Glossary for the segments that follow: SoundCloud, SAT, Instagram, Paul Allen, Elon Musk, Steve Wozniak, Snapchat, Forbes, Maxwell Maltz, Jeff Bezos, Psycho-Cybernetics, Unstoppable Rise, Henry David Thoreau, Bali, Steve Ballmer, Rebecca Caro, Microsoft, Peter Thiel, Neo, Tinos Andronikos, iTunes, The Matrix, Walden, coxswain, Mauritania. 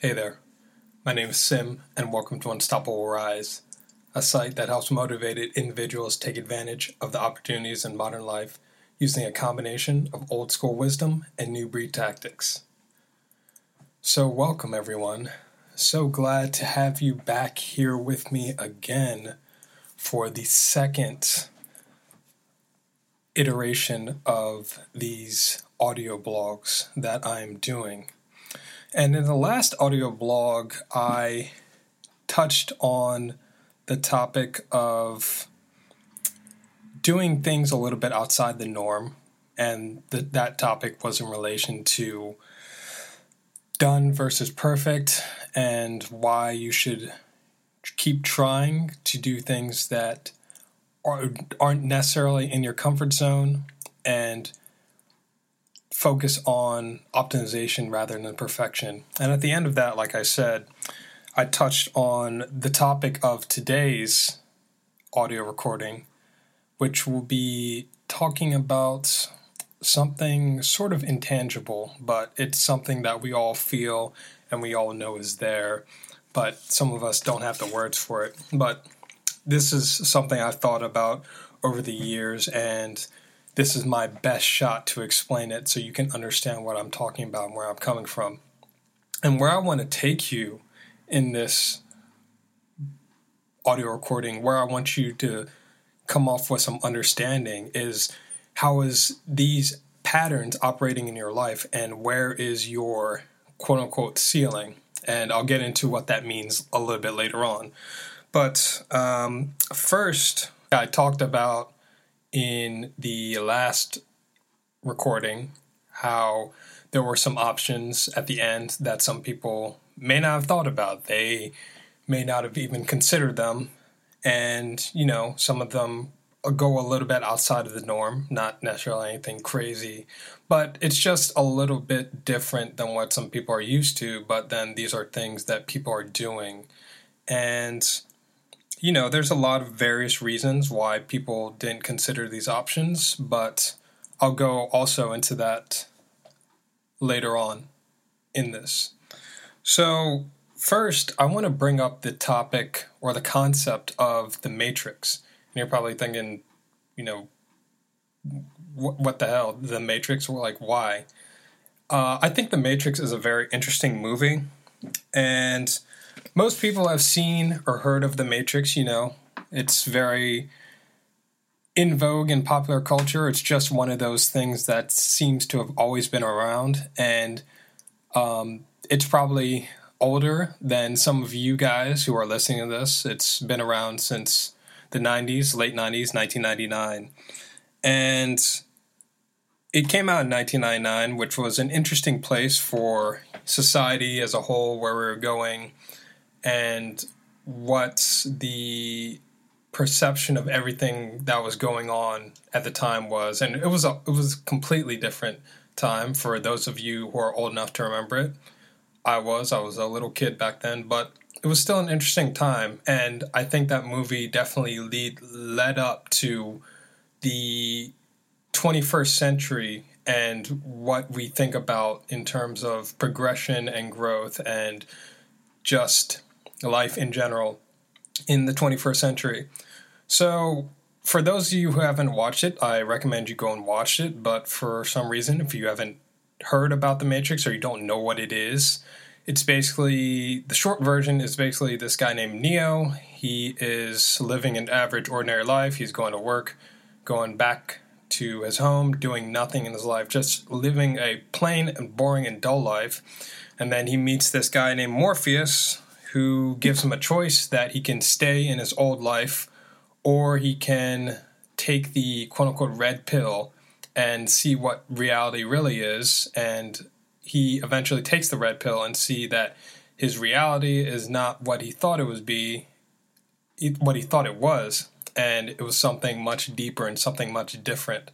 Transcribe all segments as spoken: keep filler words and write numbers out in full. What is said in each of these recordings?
Hey there, my name is Sim, and welcome to Unstoppable Rise, a site that helps motivated individuals take advantage of the opportunities in modern life using a combination of old school wisdom and new breed tactics. So welcome everyone, so glad to have you back here with me again for the second iteration of these audio blogs that I'm doing. And in the last audio blog, I touched on the topic of doing things a little bit outside the norm, and th- that topic was in relation to done versus perfect, and why you should keep trying to do things that are, aren't necessarily in your comfort zone, and focus on optimization rather than perfection. And at the end of that, like I said, I touched on the topic of today's audio recording, which will be talking about something sort of intangible, but it's something that we all feel and we all know is there, but some of us don't have the words for it. But this is something I've thought about over the years, and this is my best shot to explain it so you can understand what I'm talking about and where I'm coming from. And where I want to take you in this audio recording, where I want you to come off with some understanding, is how is these patterns operating in your life, and where is your quote-unquote ceiling? And I'll get into what that means a little bit later on. But um, first, I talked about in the last recording how there were some options at the end that some people may not have thought about. They may not have even considered them. And, you know, some of them go a little bit outside of the norm, not necessarily anything crazy, but it's just a little bit different than what some people are used to. But then these are things that people are doing. And you know, there's a lot of various reasons why people didn't consider these options, but I'll go also into that later on in this. So first, I want to bring up the topic or the concept of the Matrix. And you're probably thinking, you know, wh- what the hell, the Matrix? Well, like, why? Uh, I think the Matrix is a very interesting movie, and most people have seen or heard of The Matrix, you know. It's very in vogue in popular culture. It's just one of those things that seems to have always been around. And um, it's probably older than some of you guys who are listening to this. It's been around since the nineties, late nineties, nineteen ninety-nine. And it came out in nineteen ninety-nine, which was an interesting place for society as a whole, where we were going, and what the perception of everything that was going on at the time was. And it was a, it was a completely different time for those of you who are old enough to remember it. I was. I was a little kid back then, but it was still an interesting time. And I think that movie definitely lead, led up to the twenty-first century and what we think about in terms of progression and growth and just life in general in the twenty-first century. So for those of you who haven't watched it, I recommend you go and watch it. But for some reason, if you haven't heard about The Matrix or you don't know what it is, it's basically, the short version is basically this guy named Neo. He is living an average, ordinary life. He's going to work, going back to his home, doing nothing in his life, just living a plain and boring and dull life. And then he meets this guy named Morpheus, who gives him a choice that he can stay in his old life, or he can take the quote-unquote red pill and see what reality really is. And he eventually takes the red pill and see that his reality is not what he thought it would be, what he thought it was. And it was something much deeper and something much different.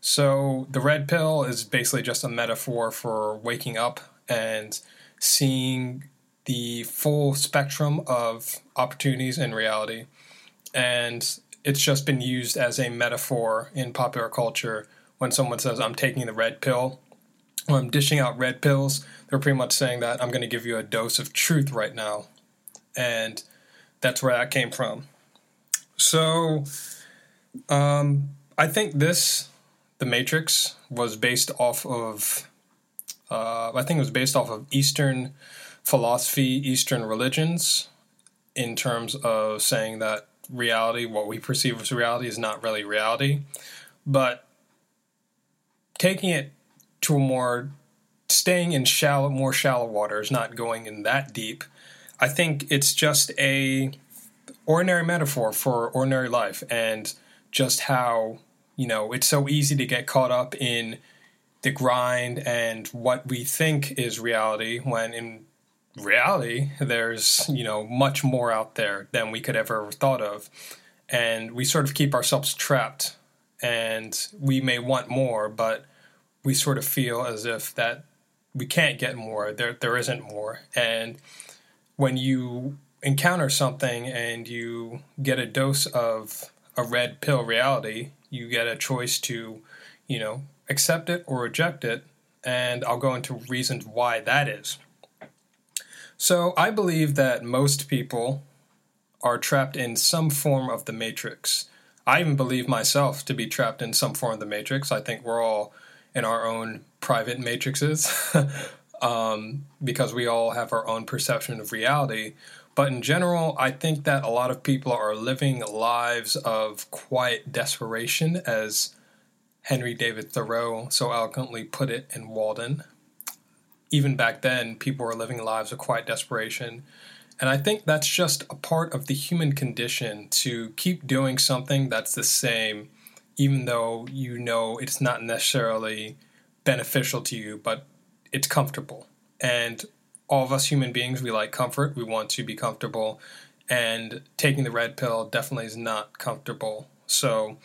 So the red pill is basically just a metaphor for waking up and seeing the full spectrum of opportunities in reality. And it's just been used as a metaphor in popular culture. When someone says, I'm taking the red pill, or I'm dishing out red pills, They're pretty much saying that I'm going to give you a dose of truth right now. And that's where that came from. So um, I think this, The Matrix, was based off of, uh, I think it was based off of Eastern philosophy, Eastern religions, in terms of saying that reality, what we perceive as reality, is not really reality. But taking it to a more, staying in shallow, more shallow waters, not going in that deep, I think it's just a ordinary metaphor for ordinary life, and just how, you know, it's so easy to get caught up in the grind and what we think is reality, when in reality there's, you know, much more out there than we could ever have thought of. And we sort of keep ourselves trapped, and we may want more, but we sort of feel as if that we can't get more, there there isn't more. And when you encounter something and you get a dose of a red pill reality, you get a choice to, you know, accept it or reject it, and I'll go into reasons why that is. So I believe that most people are trapped in some form of the matrix. I even believe myself to be trapped in some form of the matrix. I think we're all in our own private matrixes um, because we all have our own perception of reality. But in general, I think that a lot of people are living lives of quiet desperation, as Henry David Thoreau so eloquently put it in Walden. Even back then, people were living lives of quiet desperation. And I think that's just a part of the human condition, to keep doing something that's the same, even though you know it's not necessarily beneficial to you, but it's comfortable. And all of us human beings, we like comfort. We want to be comfortable. And taking the red pill definitely is not comfortable. So,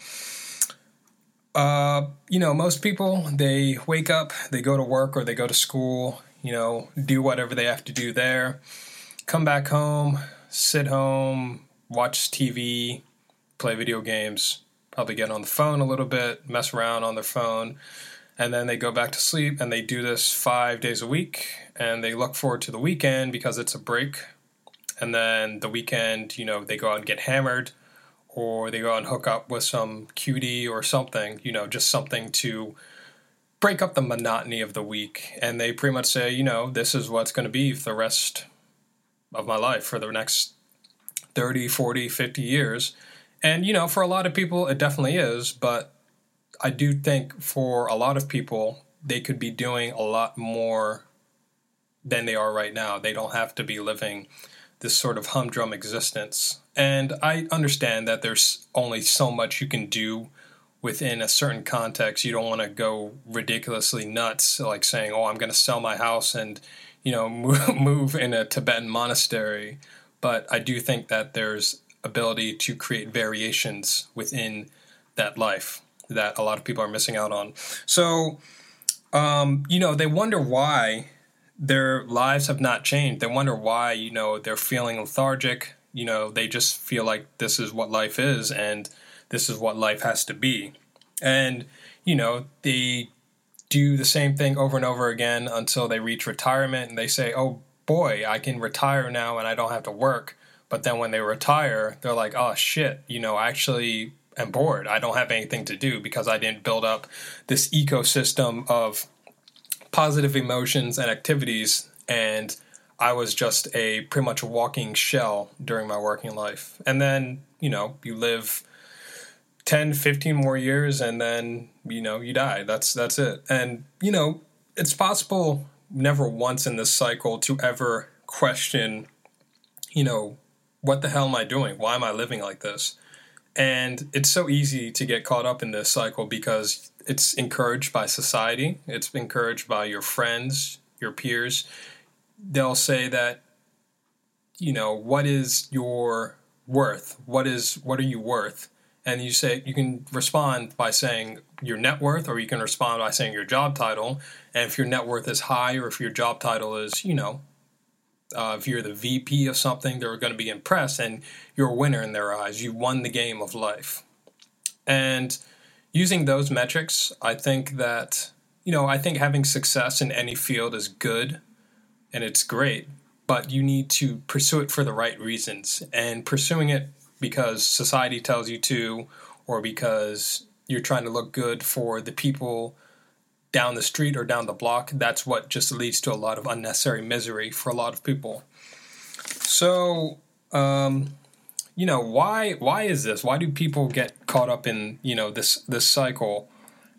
uh, you know, most people, they wake up, they go to work or they go to school, you know, do whatever they have to do there, come back home, sit home, watch T V, play video games, probably get on the phone a little bit, mess around on their phone, and then they go back to sleep, and they do this five days a week, and they look forward to the weekend because it's a break, and then the weekend, you know, they go out and get hammered, or they go out and hook up with some cutie or something, you know, just something to break up the monotony of the week, and they pretty much say, you know, this is what's going to be for the rest of my life for the next thirty, forty, fifty years. And, you know, for a lot of people, it definitely is, but I do think for a lot of people, they could be doing a lot more than they are right now. They don't have to be living this sort of humdrum existence. And I understand that there's only so much you can do within a certain context. You don't want to go ridiculously nuts, like saying, oh, I'm going to sell my house and, you know, move, move in a Tibetan monastery. But I do think that there's ability to create variations within that life that a lot of people are missing out on. So, um, you know, they wonder why their lives have not changed. They wonder why, you know, they're feeling lethargic. You know, they just feel like this is what life is and this is what life has to be. And, you know, they do the same thing over and over again until they reach retirement and they say, oh boy, I can retire now and I don't have to work. But then when they retire, they're like, oh, shit, you know, I actually am bored. I don't have anything to do because I didn't build up this ecosystem of positive emotions and activities. And I was just a pretty much walking shell during my working life. And then, you know, you live ten, fifteen more years and then, you know, you die. That's that's it. And, you know, it's possible never once in this cycle to ever question, you know, what the hell am I doing? Why am I living like this? And it's so easy to get caught up in this cycle because it's encouraged by society. It's encouraged by your friends, your peers. They'll say that, you know, what is your worth? What is, what are you worth? And you say, you can respond by saying your net worth, or you can respond by saying your job title. And if your net worth is high, or if your job title is, you know, Uh, if you're the V P of something, they're going to be impressed and you're a winner in their eyes. You won the game of life. And using those metrics, I think that, you know, I think having success in any field is good. and it's great, but you need to pursue it for the right reasons. And pursuing it because society tells you to, or because you're trying to look good for the people down the street or down the block, that's what just leads to a lot of unnecessary misery for a lot of people. So, um, you know, why why is this? Why do people get caught up in, you know, this this cycle?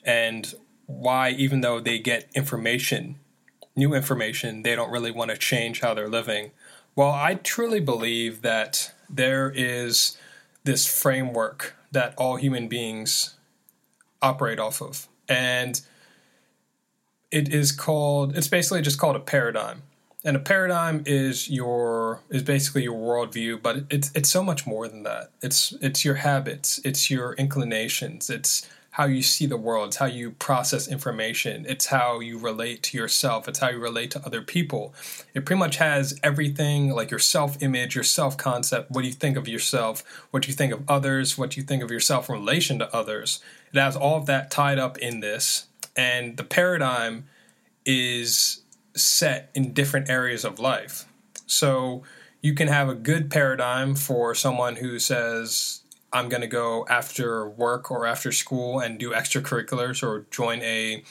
And why, even though they get information, new information, they don't really want to change how they're living? Well, I truly believe that there is this framework that all human beings operate off of. And it is called, it's basically just called a paradigm. And a paradigm is your, is basically your worldview, but it's it's so much more than that. It's it's your habits, it's your inclinations, it's how you see the world, it's how you process information, it's how you relate to yourself, it's how you relate to other people. It pretty much has everything, like your self-image, your self-concept, what you think of yourself, what you think of others, what you think of yourself in relation to others. It has all of that tied up in this, and the paradigm is set in different areas of life. So you can have a good paradigm for someone who says, I'm going to go after work or after school and do extracurriculars or join a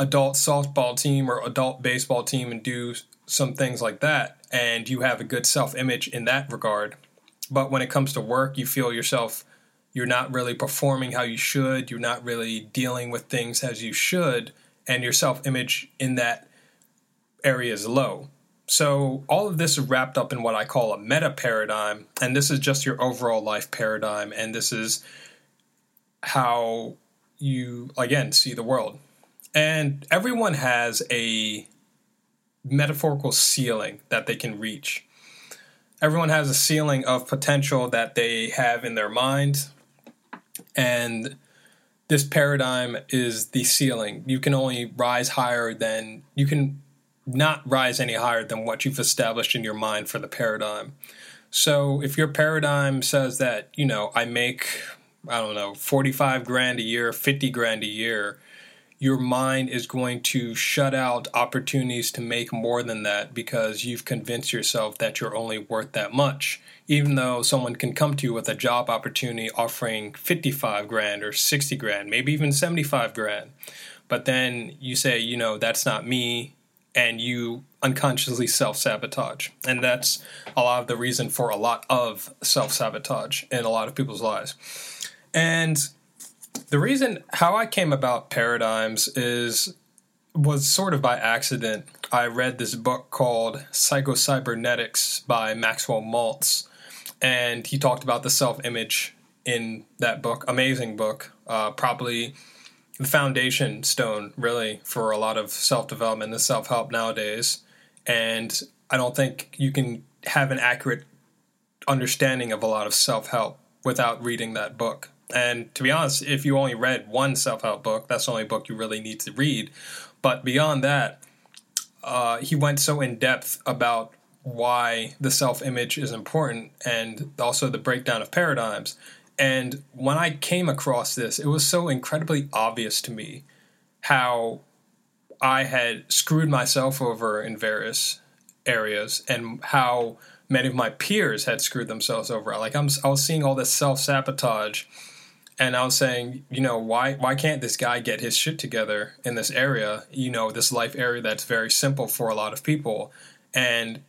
adult softball team or adult baseball team and do some things like that. And you have a good self-image in that regard. But when it comes to work, you feel yourself, you're not really performing how you should. You're not really dealing with things as you should. And your self-image in that area is low. So all of this is wrapped up in what I call a meta paradigm, and this is just your overall life paradigm, and this is how you, again, see the world. And everyone has a metaphorical ceiling that they can reach. Everyone has a ceiling of potential that they have in their mind, and this paradigm is the ceiling. You can only rise higher than, you can not rise any higher than what you've established in your mind for the paradigm. So if your paradigm says that, you know, I make, I don't know, forty-five grand a year, fifty grand a year, your mind is going to shut out opportunities to make more than that because you've convinced yourself that you're only worth that much, even though someone can come to you with a job opportunity offering fifty-five grand or sixty grand, maybe even seventy-five grand. But then you say, you know, that's not me. And you unconsciously self-sabotage. And that's a lot of the reason for a lot of self-sabotage in a lot of people's lives. And the reason how I came about paradigms is was sort of by accident. I read this book called Psycho-Cybernetics by Maxwell Maltz. And he talked about the self-image in that book. Amazing book. Uh, probably the foundation stone, really, for a lot of self-development and self-help nowadays. And I don't think you can have an accurate understanding of a lot of self-help without reading that book. And to be honest, if you only read one self-help book, that's the only book you really need to read. But beyond that, uh, he went so in-depth about why the self-image is important and also the breakdown of paradigms. And when I came across this, it was so incredibly obvious to me how I had screwed myself over in various areas and how many of my peers had screwed themselves over. Like I'm, I was seeing all this self-sabotage and I was saying, you know, why, why can't this guy get his shit together in this area? You know, this life area that's very simple for a lot of people. And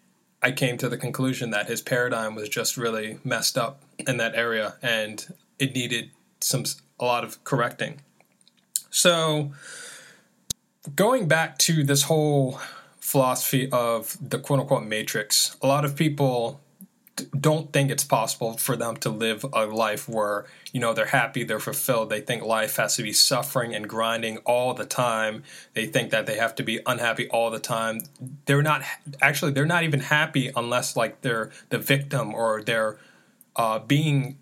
I came to the conclusion that his paradigm was just really messed up in that area, and it needed some a lot of correcting. So going back to this whole philosophy of the quote-unquote matrix, a lot of people don't think it's possible for them to live a life where, you know, they're happy, they're fulfilled. They think life has to be suffering and grinding all the time. They think that they have to be unhappy all the time. They're not actually, they're not even happy unless like they're the victim or they're uh, being,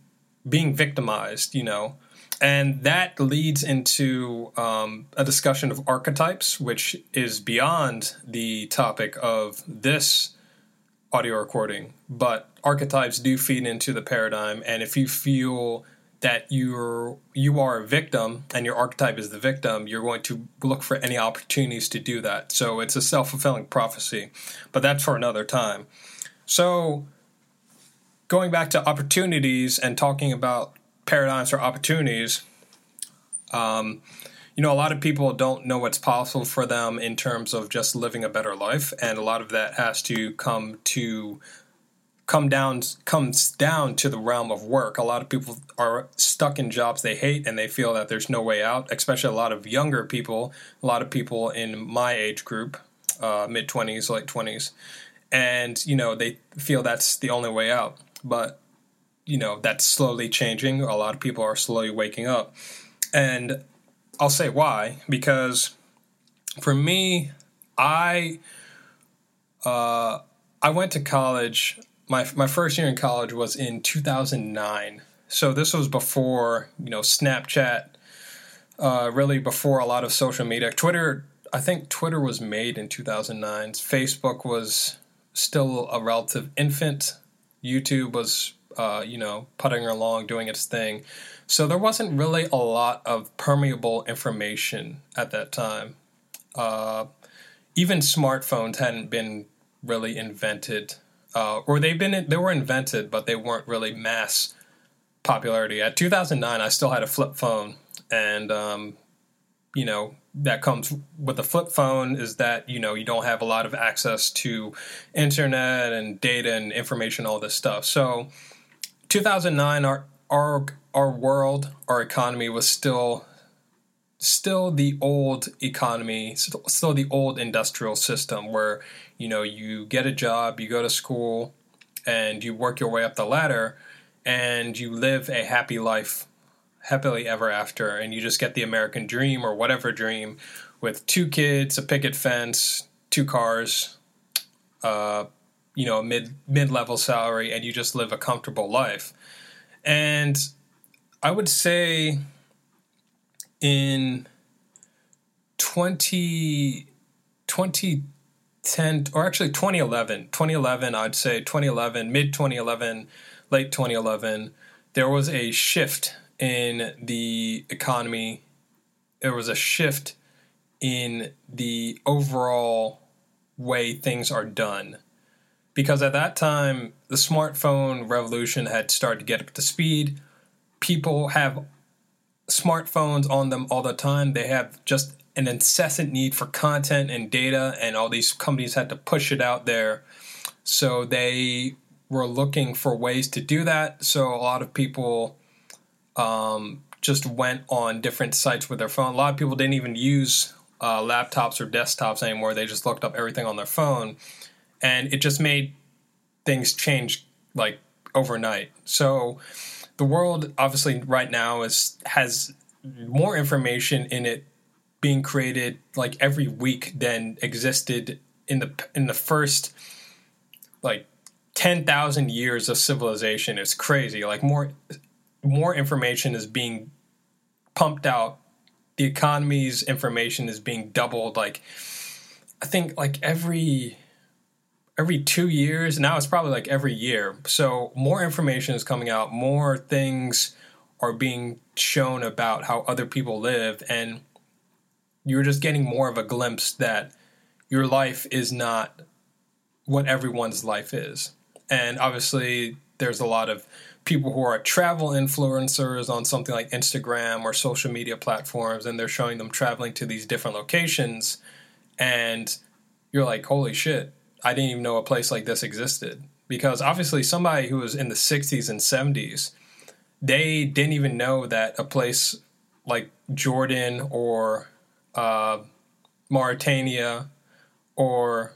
being victimized, you know, and that leads into um, a discussion of archetypes, which is beyond the topic of this audio recording, but archetypes do feed into the paradigm. And if you feel that you're you are a victim and your archetype is the victim, you're going to look for any opportunities to do that. So it's a self-fulfilling prophecy, but that's for another time. So going back to opportunities and talking about paradigms or opportunities, um, you know, a lot of people don't know what's possible for them in terms of just living a better life, and a lot of that has to come to Come down comes down to the realm of work. A lot of people are stuck in jobs they hate, and they feel that there's no way out. Especially a lot of younger people, a lot of people in my age group, uh, mid twenties, late twenties, and you know they feel that's the only way out. But you know that's slowly changing. A lot of people are slowly waking up, and I'll say why, because for me, I uh, I went to college. My my first year in college was in two thousand nine, so this was before, you know, Snapchat, uh, really before a lot of social media. Twitter, I think Twitter was made in two thousand nine. Facebook was still a relative infant. YouTube was, uh, you know, putting along, doing its thing. So there wasn't really a lot of permeable information at that time. Uh, even smartphones hadn't been really invented. Uh, or they've been they were invented, but they weren't really mass popularity. At two thousand nine, I still had a flip phone, and um, you know that comes with a flip phone is that you know you don't have a lot of access to internet and data and information, all this stuff. So, two thousand nine, our our our world, our economy was still still the old economy, still the old industrial system where, you know, you get a job, you go to school, and you work your way up the ladder, and you live a happy life, happily ever after, and you just get the American dream or whatever dream with two kids, a picket fence, two cars, uh, you know, a mid, mid-level salary, and you just live a comfortable life. And I would say in twenty twenty-two, ten or actually twenty eleven, twenty eleven, I'd say twenty eleven, mid twenty eleven, late twenty eleven, there was a shift in the economy. There was a shift in the overall way things are done. Because at that time, the smartphone revolution had started to get up to speed. People have smartphones on them all the time. They have just an incessant need for content and data, and all these companies had to push it out there. So they were looking for ways to do that. So a lot of people um, just went on different sites with their phone. A lot of people didn't even use uh, laptops or desktops anymore. They just looked up everything on their phone, and it just made things change like overnight. So the world obviously right now is has more information in it being created like every week than existed in the in the first like ten thousand years of civilization. It's crazy. Like more more information is being pumped out. The economy's information is being doubled. Like I think like every every two years. Now it's probably like every year. So more information is coming out. More things are being shown about how other people live, and you're just getting more of a glimpse that your life is not what everyone's life is. And obviously, there's a lot of people who are travel influencers on something like Instagram or social media platforms, and they're showing them traveling to these different locations. And you're like, holy shit, I didn't even know a place like this existed. Because obviously, somebody who was in the sixties and seventies, they didn't even know that a place like Jordan or Uh, Mauritania or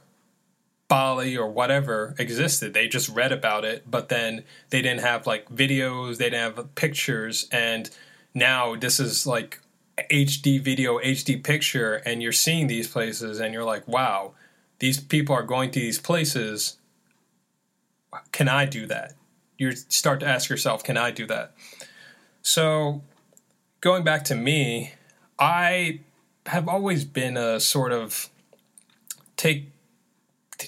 Bali or whatever existed. They just read about it, but then they didn't have like videos, they didn't have pictures, and now this is like H D video, H D picture, and you're seeing these places and you're like, wow, these people are going to these places. Can I do that? You start to ask yourself, can I do that? So going back to me, I have always been a sort of take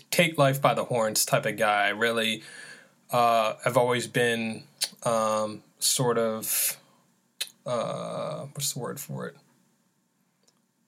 take life by the horns type of guy. Really, uh, I've always been um, sort of uh, what's the word for it?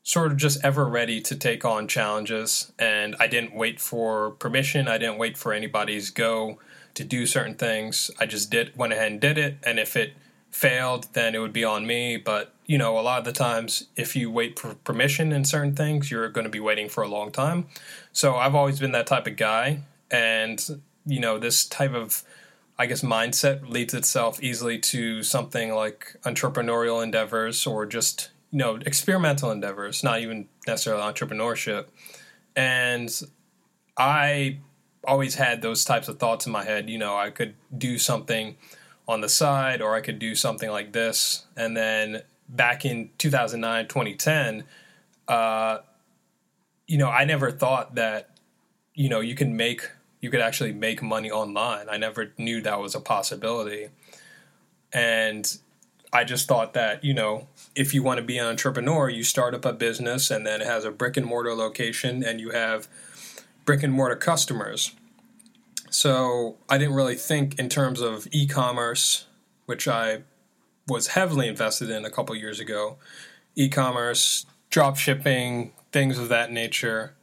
Sort of just ever ready to take on challenges. And I didn't wait for permission. I didn't wait for anybody's go to do certain things. I just did went ahead and did it. And if it failed, then it would be on me. But, you know, a lot of the times if you wait for permission in certain things, you're going to be waiting for a long time. So I've always been that type of guy. And, you know, this type of, I guess, mindset leads itself easily to something like entrepreneurial endeavors or just, you know, experimental endeavors, not even necessarily entrepreneurship. And I always had those types of thoughts in my head. You know, I could do something on the side, or I could do something like this. And then back in two thousand nine, twenty ten, uh, you know, I never thought that, you know, you can make, you could actually make money online. I never knew that was a possibility. And I just thought that, you know, if you want to be an entrepreneur, you start up a business and then it has a brick and mortar location and you have brick and mortar customers. So I didn't really think in terms of e-commerce, which I was heavily invested in a couple of years ago, e-commerce, drop shipping, things of that nature.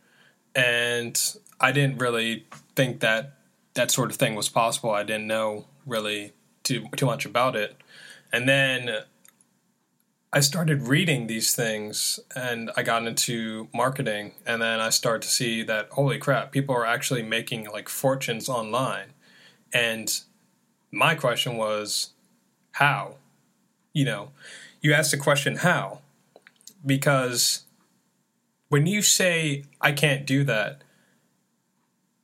And I didn't really think that that sort of thing was possible. I didn't know really too, too much about it. And then I started reading these things and I got into marketing, and then I started to see that, holy crap, people are actually making like fortunes online. And my question was, how? You know, you asked the question, how? Because when you say, I can't do that,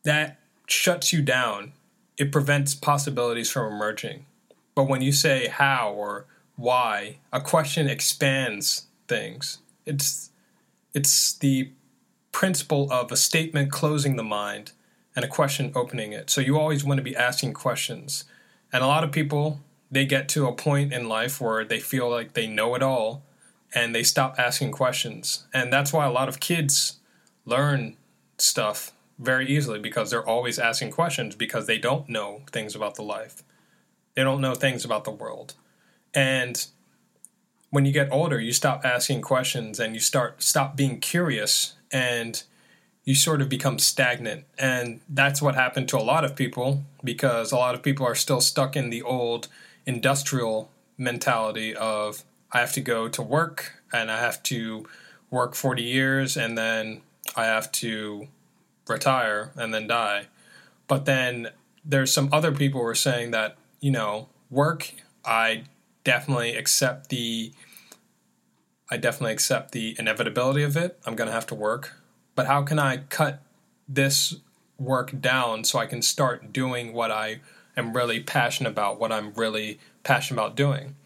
that shuts you down. It prevents possibilities from emerging. But when you say how or why, a question expands things. It's it's the principle of a statement closing the mind and a question opening it. So you always want to be asking questions. And a lot of people, they get to a point in life where they feel like they know it all and they stop asking questions. And that's why a lot of kids learn stuff very easily, because they're always asking questions because they don't know things about the life. They don't know things about the world. And when you get older, you stop asking questions and you start stop being curious and you sort of become stagnant. And that's what happened to a lot of people, because a lot of people are still stuck in the old industrial mentality of I have to go to work and I have to work forty years and then I have to retire and then die. But then there's some other people who are saying that, you know, work, I definitely accept the, I definitely accept the inevitability of it. I'm going to have to work, but how can I cut this work down so I can start doing what I am really passionate about, what I'm really passionate about doing?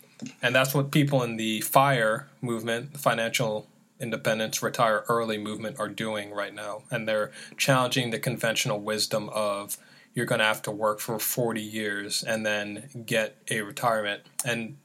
And that's what people in the FIRE movement, the financial independence, retire early movement, are doing right now. And they're challenging the conventional wisdom of, you're going to have to work for forty years and then get a retirement. And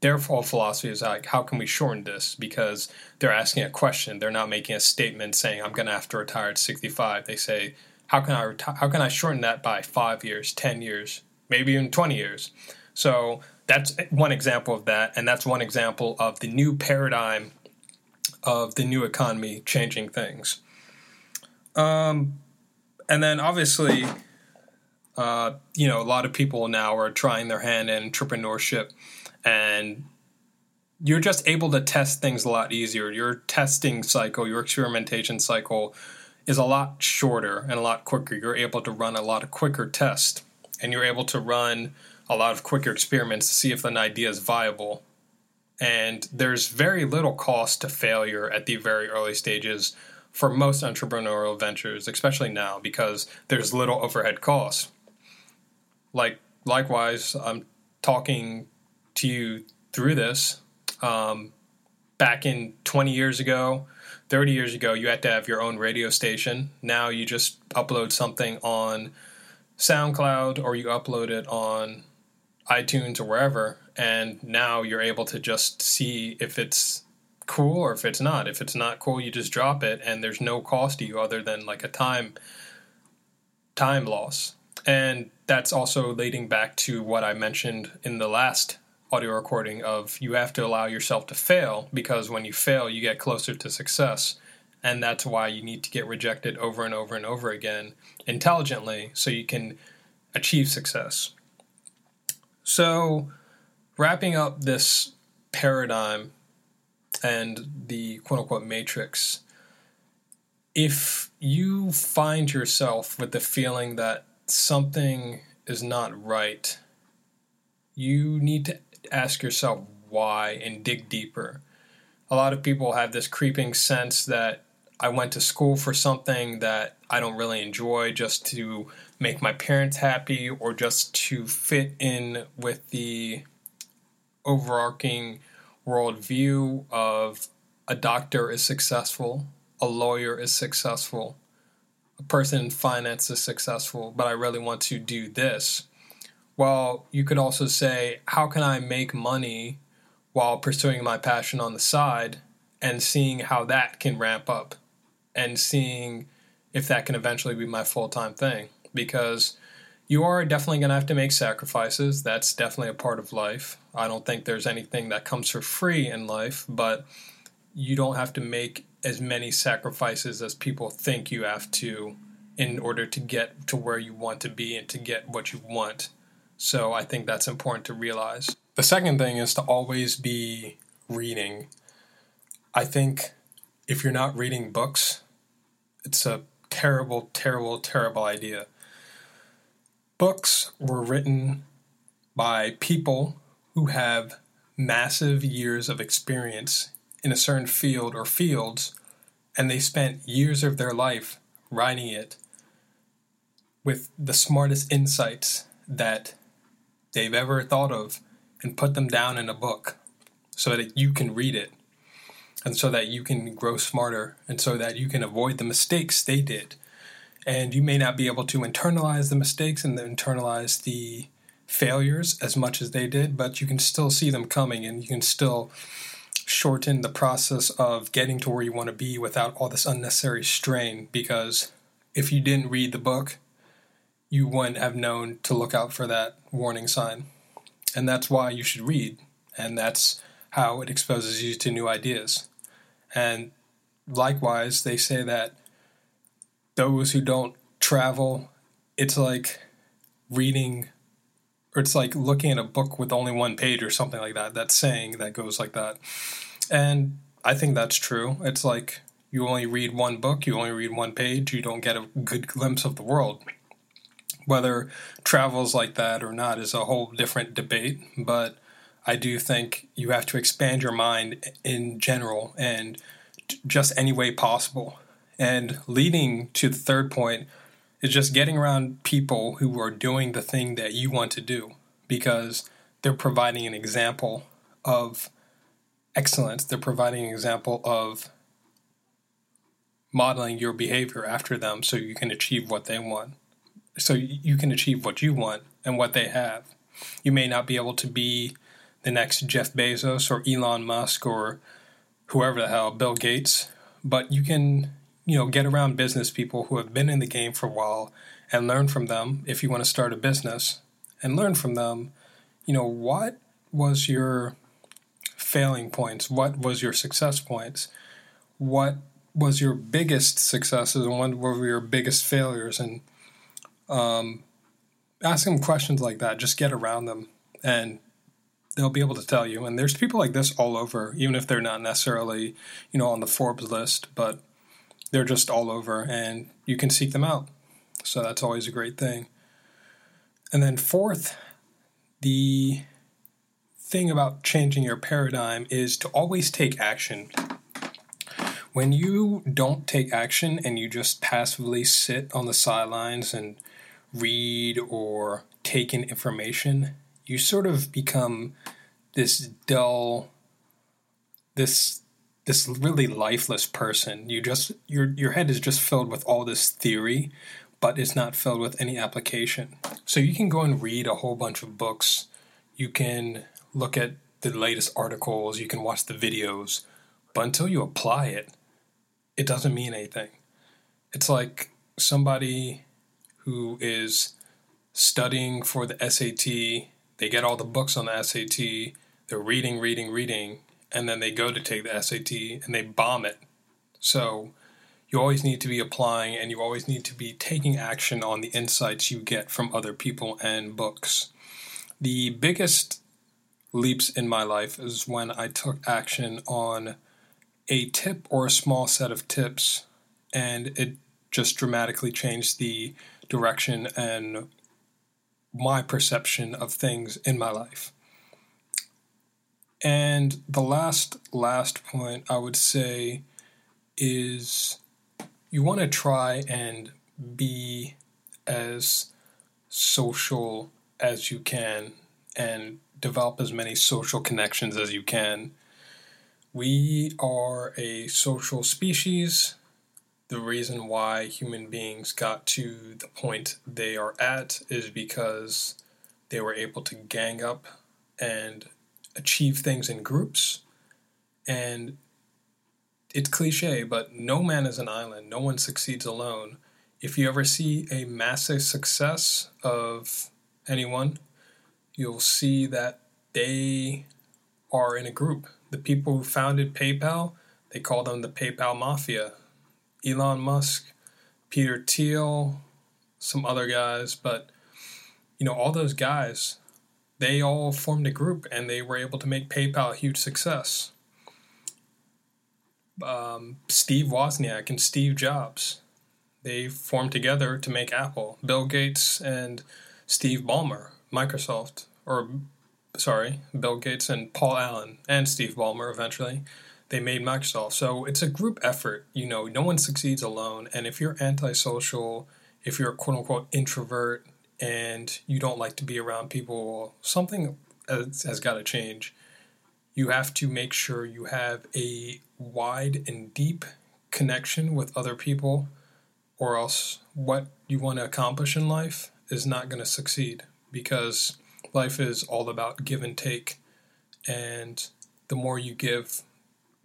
their whole philosophy is like, how can we shorten this? Because they're asking a question. They're not making a statement saying, I'm going to have to retire at sixty-five. They say, how can I retire? How can I shorten that by five years, ten years, maybe even twenty years? So that's one example of that. And that's one example of the new paradigm of the new economy changing things. Um, and then obviously... Uh, you know, a lot of people now are trying their hand in entrepreneurship, and you're just able to test things a lot easier. Your testing cycle, your experimentation cycle is a lot shorter and a lot quicker. You're able to run a lot of quicker tests, and you're able to run a lot of quicker experiments to see if an idea is viable. And there's very little cost to failure at the very early stages for most entrepreneurial ventures, especially now, because there's little overhead cost. Like, likewise, I'm talking to you through this. Um, back in twenty years ago, thirty years ago, you had to have your own radio station. Now you just upload something on SoundCloud, or you upload it on iTunes or wherever. And now you're able to just see if it's cool or if it's not. If it's not cool, you just drop it, and there's no cost to you other than like a time, time loss. And that's also leading back to what I mentioned in the last audio recording of you have to allow yourself to fail, because when you fail, you get closer to success. And that's why you need to get rejected over and over and over again intelligently so you can achieve success. So wrapping up this paradigm and the quote-unquote matrix, if you find yourself with the feeling that something is not right, you need to ask yourself why and dig deeper. A lot of people have this creeping sense that I went to school for something that I don't really enjoy just to make my parents happy or just to fit in with the overarching worldview of a doctor is successful, a lawyer is successful, a person in finance is successful, but I really want to do this. Well, you could also say, how can I make money while pursuing my passion on the side, and seeing how that can ramp up and seeing if that can eventually be my full-time thing? Because you are definitely going to have to make sacrifices. That's definitely a part of life. I don't think there's anything that comes for free in life, but you don't have to make as many sacrifices as people think you have to in order to get to where you want to be and to get what you want. So I think that's important to realize. The second thing is to always be reading. I think if you're not reading books, it's a terrible, terrible, terrible idea. Books were written by people who have massive years of experience in a certain field or fields, and they spent years of their life writing it with the smartest insights that they've ever thought of, and put them down in a book so that you can read it and so that you can grow smarter and so that you can avoid the mistakes they did. And you may not be able to internalize the mistakes and internalize the failures as much as they did, but you can still see them coming and you can still shorten the process of getting to where you want to be without all this unnecessary strain, because if you didn't read the book, you wouldn't have known to look out for that warning sign. And that's why you should read, and that's how it exposes you to new ideas. And likewise, they say that those who don't travel, it's like reading, or it's like looking at a book with only one page or something like that. That saying that goes like that. And I think that's true. It's like you only read one book, you only read one page, you don't get a good glimpse of the world. Whether travel's like that or not is a whole different debate, but I do think you have to expand your mind in general and just any way possible. And leading to the third point is just getting around people who are doing the thing that you want to do, because they're providing an example of excellence. They're providing an example of modeling your behavior after them so you can achieve what they want. So you can achieve what you want and what they have. You may not be able to be the next Jeff Bezos or Elon Musk or whoever the hell, Bill Gates, but you can, you know, get around business people who have been in the game for a while and learn from them if you want to start a business, and learn from them, you know, what was your failing points? What was your success points? What was your biggest successes and what were your biggest failures? And Um, ask them questions like that. Just get around them and they'll be able to tell you. And there's people like this all over, even if they're not necessarily, you know, on the Forbes list, but they're just all over and you can seek them out. So that's always a great thing. And then fourth, the thing about changing your paradigm is to always take action. When you don't take action and you just passively sit on the sidelines and read or take in information, you sort of become this dull, this this really lifeless person. You just your your head is just filled with all this theory, but it's not filled with any application. So you can go and read a whole bunch of books. You can look at the latest articles. You can watch the videos. But until you apply it, it doesn't mean anything. It's like somebody who is studying for the S A T They get all the books on the S A T. They're reading, reading, reading, and then they go to take the S A T and they bomb it. So you always need to be applying, and you always need to be taking action on the insights you get from other people and books. The biggest leaps in my life is when I took action on a tip or a small set of tips, and it just dramatically changed the direction and my perception of things in my life. And the last, last point I would say is you want to try and be as social as you can and develop as many social connections as you can. We are a social species. The reason why human beings got to the point they are at is because they were able to gang up and achieve things in groups. And it's cliche, but no man is an island. No one succeeds alone. If you ever see a massive success of anyone, you'll see that they are in a group. The people who founded PayPal, they call them the PayPal Mafia. Elon Musk, Peter Thiel, some other guys, but, you know, all those guys, they all formed a group and they were able to make PayPal a huge success. Um, Steve Wozniak and Steve Jobs, they formed together to make Apple. Bill Gates and Steve Ballmer, Microsoft, or sorry, Bill Gates and Paul Allen and Steve Ballmer eventually. They made Microsoft. So it's a group effort. You know, no one succeeds alone. And if you're antisocial, if you're a quote-unquote introvert and you don't like to be around people, something has, has got to change. You have to make sure you have a wide and deep connection with other people, or else what you want to accomplish in life is not going to succeed, because life is all about give and take. And the more you give,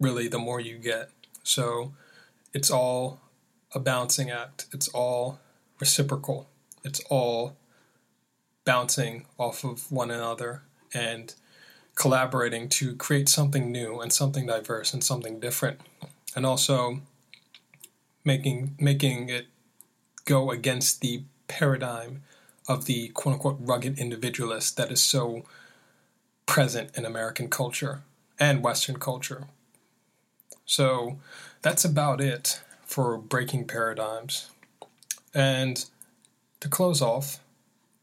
really, the more you get. So it's all a balancing act. It's all reciprocal. It's all bouncing off of one another and collaborating to create something new and something diverse and something different. And also making making it go against the paradigm of the quote-unquote rugged individualist that is so present in American culture and Western culture. So that's about it for breaking paradigms. And to close off,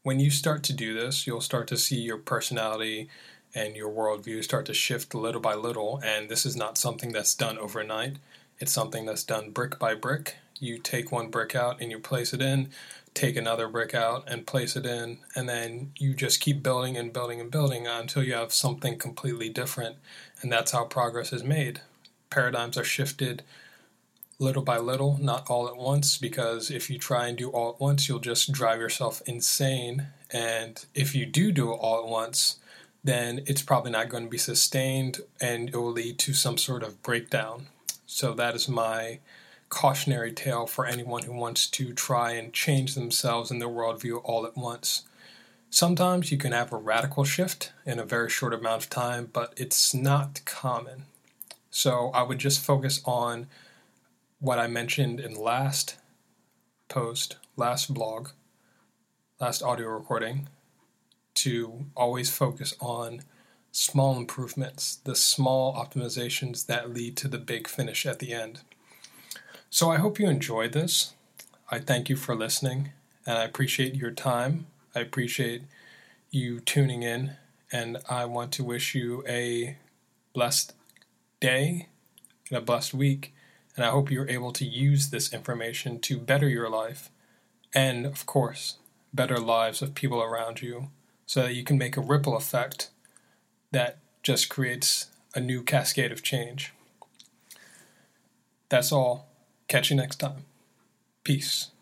when you start to do this, you'll start to see your personality and your worldview start to shift little by little. And this is not something that's done overnight. It's something that's done brick by brick. You take one brick out and you place it in, take another brick out and place it in, and then you just keep building and building and building until you have something completely different. And that's how progress is made. Paradigms are shifted little by little, not all at once, because if you try and do all at once, you'll just drive yourself insane. And if you do do it all at once, then it's probably not going to be sustained and it will lead to some sort of breakdown. So that is my cautionary tale for anyone who wants to try and change themselves and their worldview all at once. Sometimes you can have a radical shift in a very short amount of time, but it's not common. So I would just focus on what I mentioned in last post, last blog, last audio recording, to always focus on small improvements, the small optimizations that lead to the big finish at the end. So I hope you enjoyed this. I thank you for listening, and I appreciate your time. I appreciate you tuning in, and I want to wish you a blessed day and a blessed week, and I hope you're able to use this information to better your life and, of course, better lives of people around you, so that you can make a ripple effect that just creates a new cascade of change. That's all. Catch you next time. Peace.